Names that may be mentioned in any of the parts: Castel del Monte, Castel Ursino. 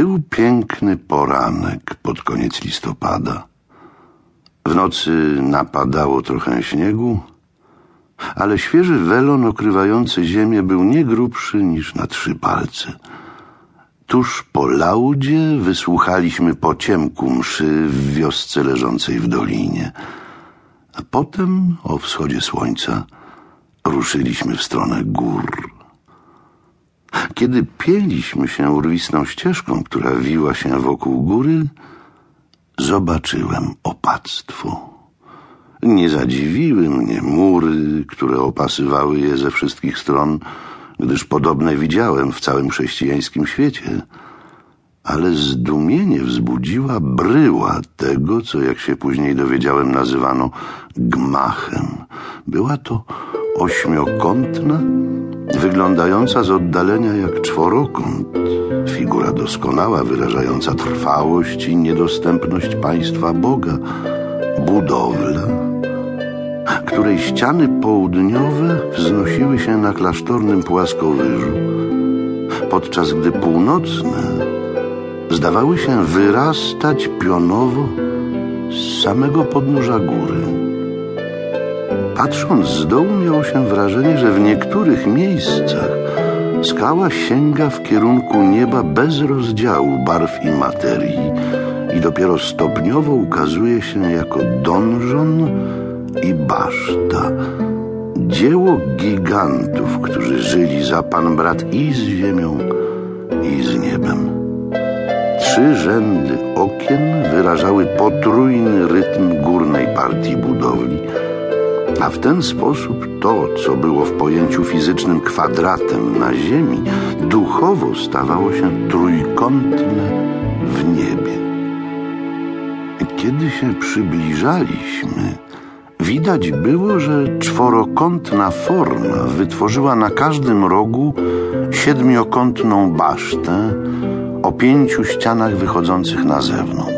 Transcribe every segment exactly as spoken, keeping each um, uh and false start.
Był piękny poranek pod koniec listopada. W nocy napadało trochę śniegu, ale świeży welon okrywający ziemię był nie grubszy niż na trzy palce. Tuż po laudzie wysłuchaliśmy po ciemku mszy w wiosce leżącej w dolinie. A potem, o wschodzie słońca, ruszyliśmy w stronę gór. Kiedy pięliśmy się urwisną ścieżką, która wiła się wokół góry, zobaczyłem opactwo. Nie zadziwiły mnie mury, które opasywały je ze wszystkich stron, gdyż podobne widziałem w całym chrześcijańskim świecie, ale zdumienie wzbudziła bryła tego, co, jak się później dowiedziałem, nazywano gmachem. Była to ośmiokątna, wyglądająca z oddalenia jak czworokąt, figura doskonała, wyrażająca trwałość i niedostępność państwa Boga, budowla, której ściany południowe wznosiły się na klasztornym płaskowyżu, podczas gdy północne zdawały się wyrastać pionowo z samego podnóża góry. Patrząc z dołu, miało się wrażenie, że w niektórych miejscach skała sięga w kierunku nieba bez rozdziału barw i materii i dopiero stopniowo ukazuje się jako donżon i baszta. Dzieło gigantów, którzy żyli za Pan brat i z ziemią, i z niebem. Trzy rzędy okien wyrażały potrójny rytm górnej partii budowli, a w ten sposób to, co było w pojęciu fizycznym kwadratem na ziemi, duchowo stawało się trójkątne w niebie. Kiedy się przybliżaliśmy, widać było, że czworokątna forma wytworzyła na każdym rogu siedmiokątną basztę o pięciu ścianach wychodzących na zewnątrz.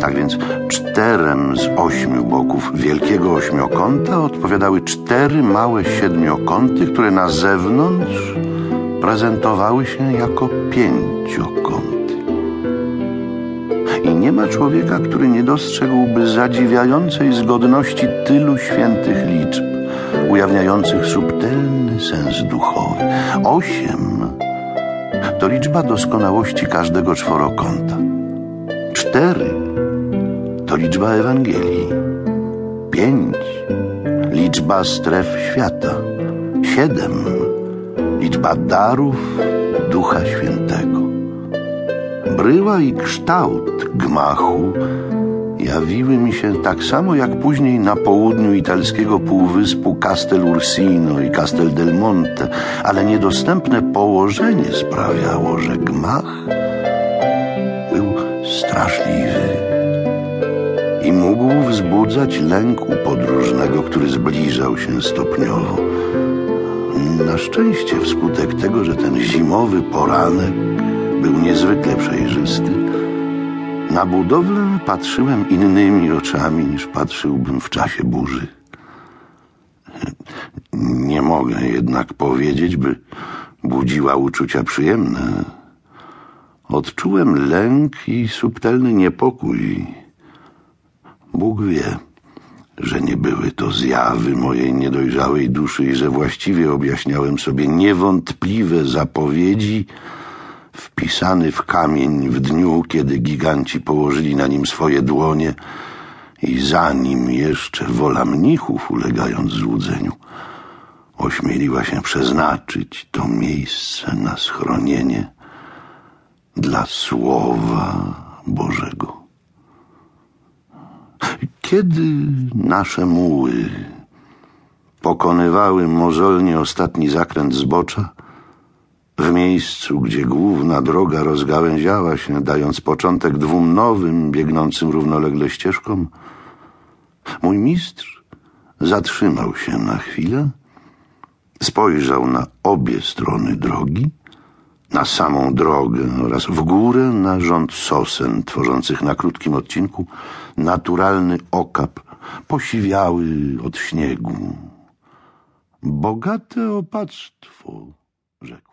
Tak więc czterem z ośmiu boków wielkiego ośmiokąta odpowiadały cztery małe siedmiokąty, które na zewnątrz prezentowały się jako pięciokąty. I nie ma człowieka, który nie dostrzegłby zadziwiającej zgodności tylu świętych liczb, ujawniających subtelny sens duchowy. Osiem to liczba doskonałości każdego czworokąta. Cztery to liczba Ewangelii, pięć liczba stref świata, siedem liczba darów Ducha Świętego. Bryła i kształt gmachu jawiły mi się tak samo jak później na południu italskiego półwyspu Castel Ursino i Castel del Monte, ale niedostępne położenie sprawiało, że gmach był straszliwy i mógł wzbudzać lęk u podróżnego, który zbliżał się stopniowo. Na szczęście, wskutek tego, że ten zimowy poranek był niezwykle przejrzysty, na budowlę patrzyłem innymi oczami, niż patrzyłbym w czasie burzy. Nie mogę jednak powiedzieć, by budziła uczucia przyjemne. Odczułem lęk i subtelny niepokój. Bóg wie, że nie były to zjawy mojej niedojrzałej duszy i że właściwie objaśniałem sobie niewątpliwe zapowiedzi wpisane w kamień w dniu, kiedy giganci położyli na nim swoje dłonie i zanim jeszcze wola mnichów, ulegając złudzeniu, ośmieliła się przeznaczyć to miejsce na schronienie dla Słowa Bożego. Kiedy nasze muły pokonywały mozolnie ostatni zakręt zbocza, w miejscu, gdzie główna droga rozgałęziała się, dając początek dwóm nowym, biegnącym równolegle ścieżkom, mój mistrz zatrzymał się na chwilę, spojrzał na obie strony drogi, na samą drogę oraz w górę na rząd sosen tworzących na krótkim odcinku naturalny okap, posiwiały od śniegu. Bogate opactwo, rzekł.